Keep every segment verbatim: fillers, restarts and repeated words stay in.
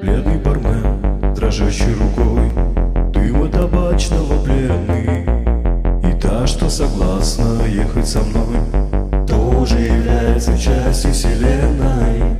бледный бармен, дрожащей рукой, дыма табачного пленный. И та, что согласна ехать со мной, тоже является частью вселенной.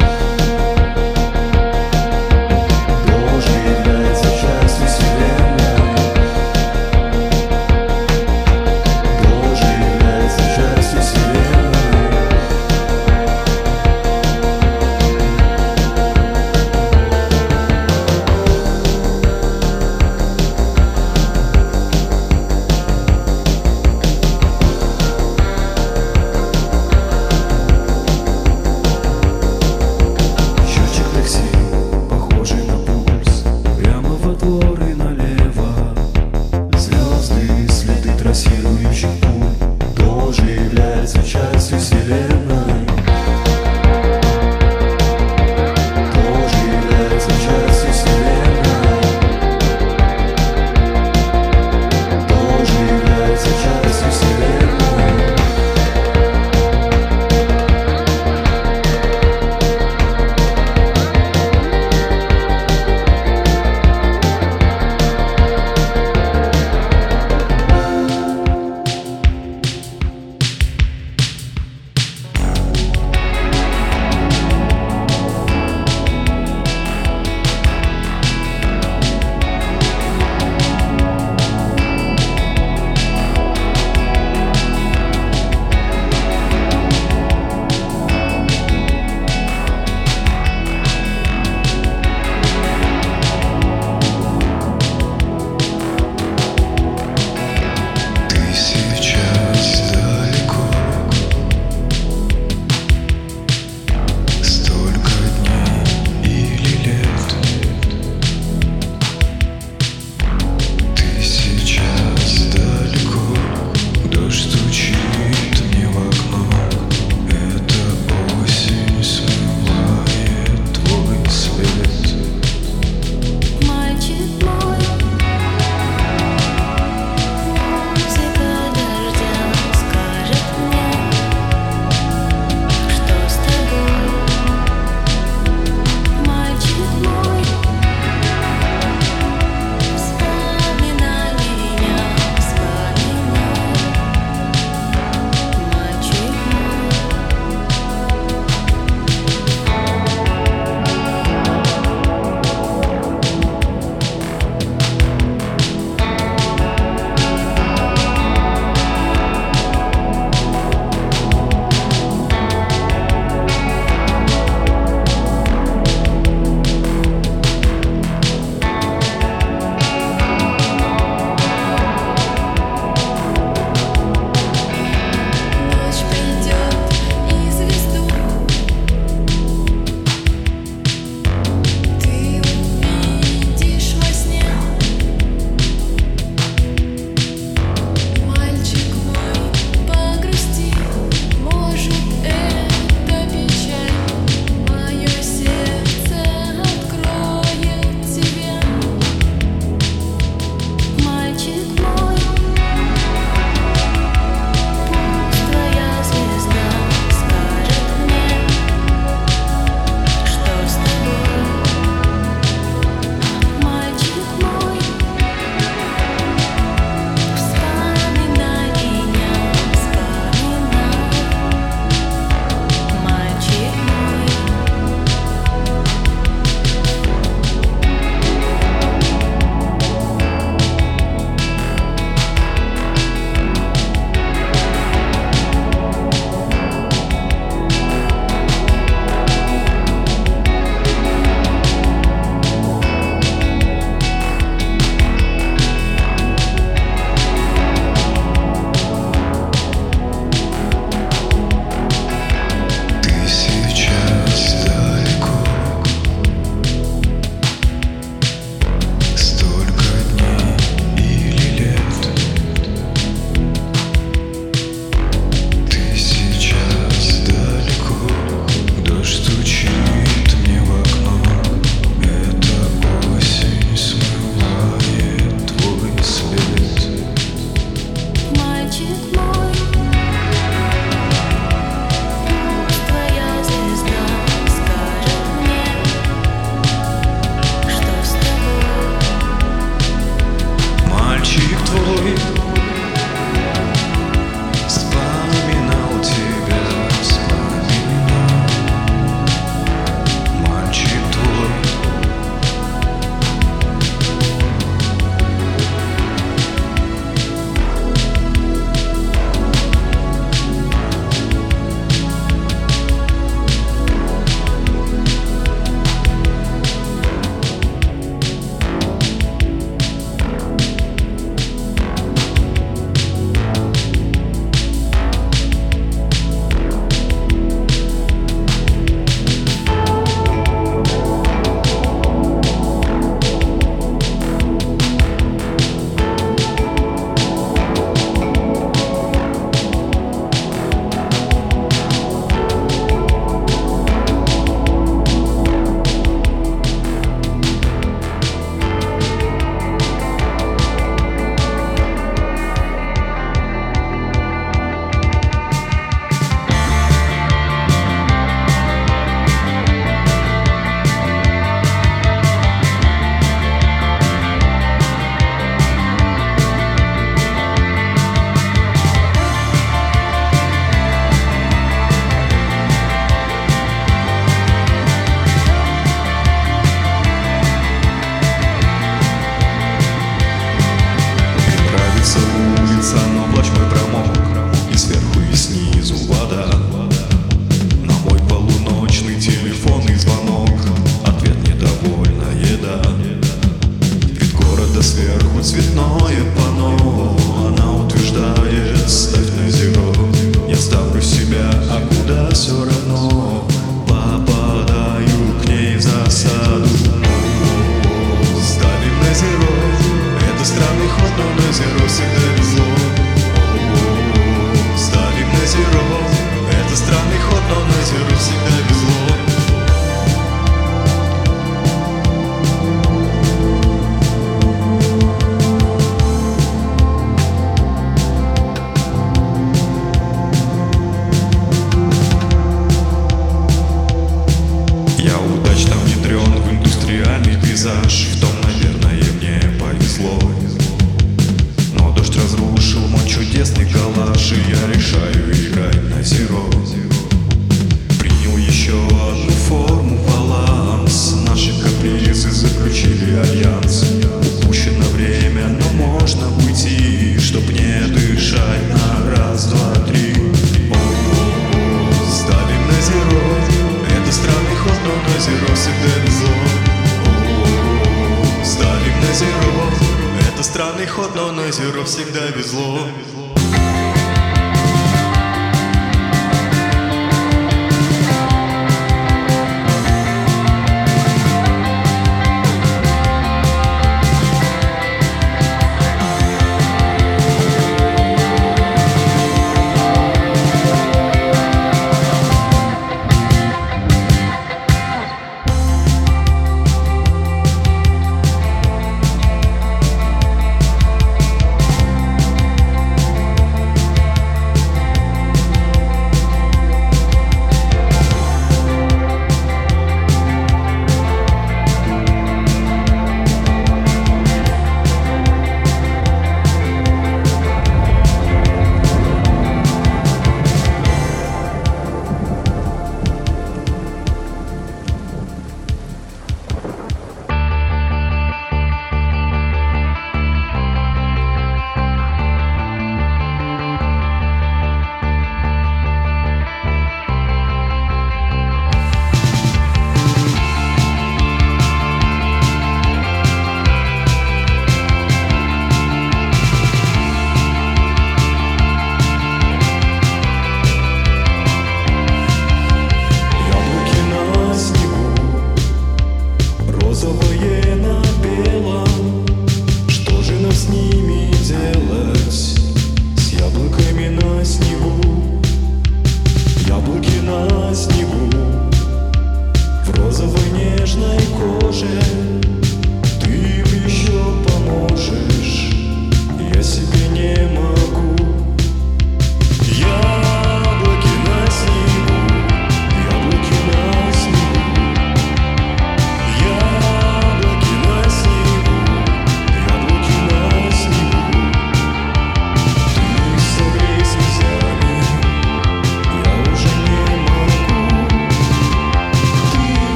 всегда везло. Ставим на зеро. Это странный ход, но на зеро всегда везло.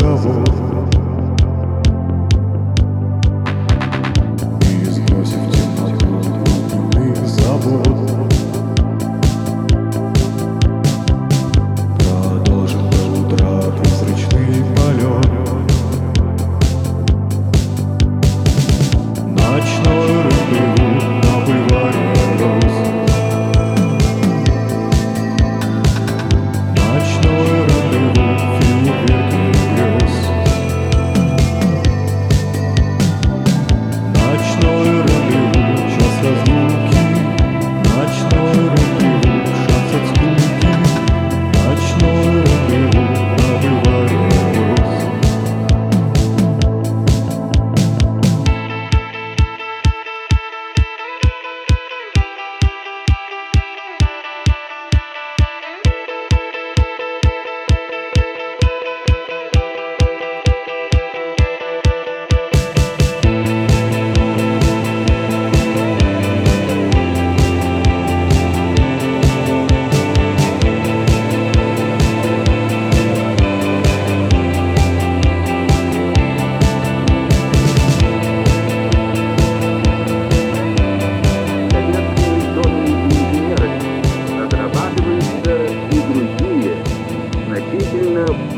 разговор. И сбросив темноту дурных забот, продолжим до утра призрачный полет. Ночной рыбы набывает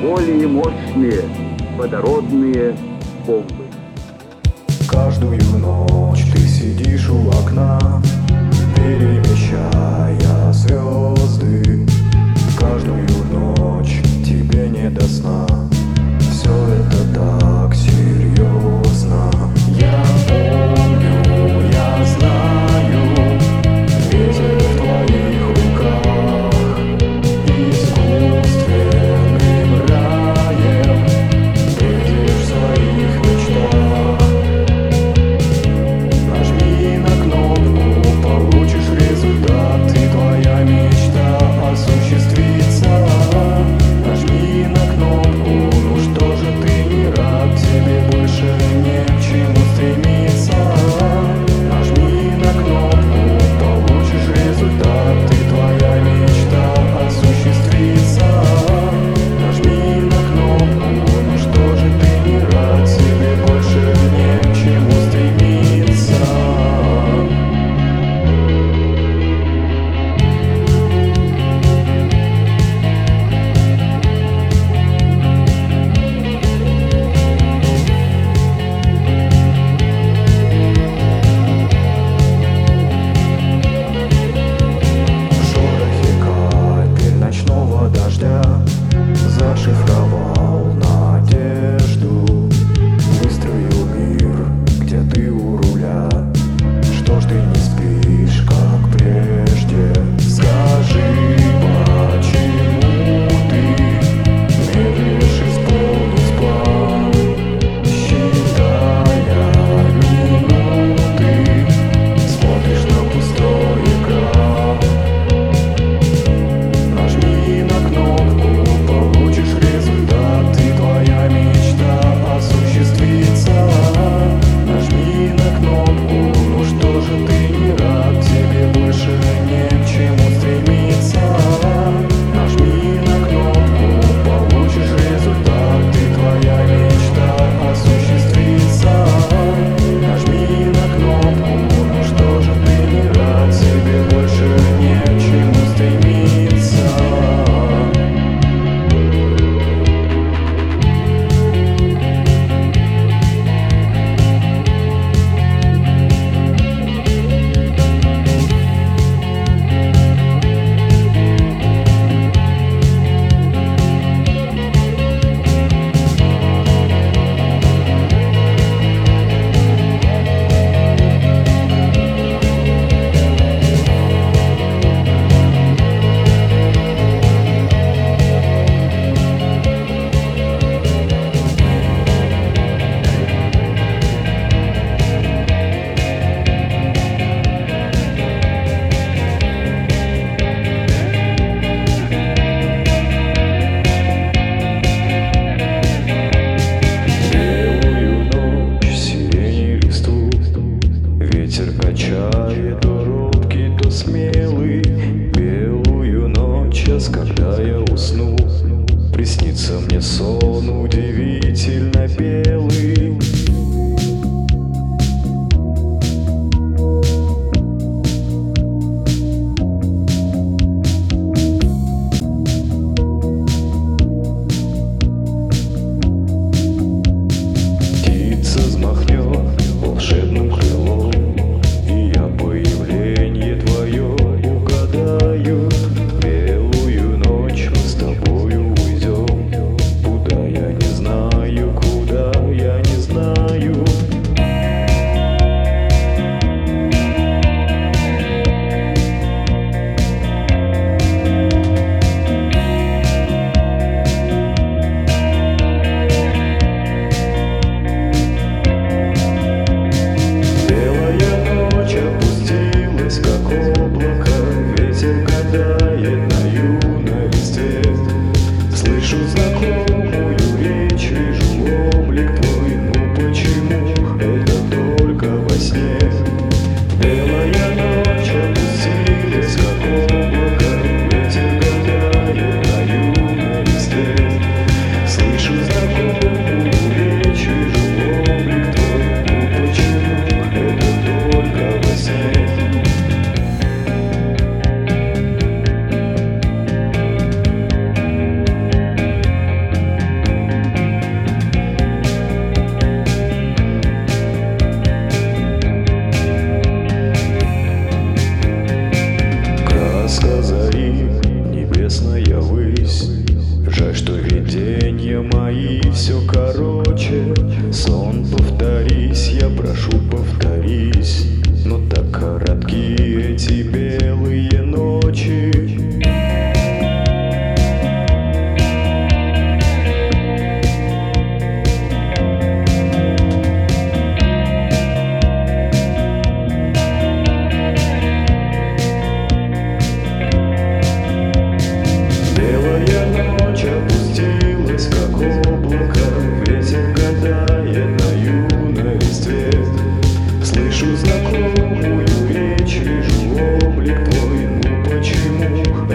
более мощные водородные бомбы. Каждую ночь ты сидишь у окна, перемещая звезды. Каждую ночь тебе не до сна. Все это так серьезно. Я помню, я знаю, ветер в твоих руках. приснится мне сон удивительно белый. Птица взмахнет волшебным крылом, и я появление твое угадаю. Жаль, что видения мои все короче. Сон, повторись, я прошу, повторись, но так коротки эти белые ночи. Слышу знакомую речь, вижу облик твой, ну почему?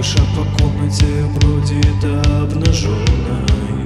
Душа по комнате бродит обнаженной.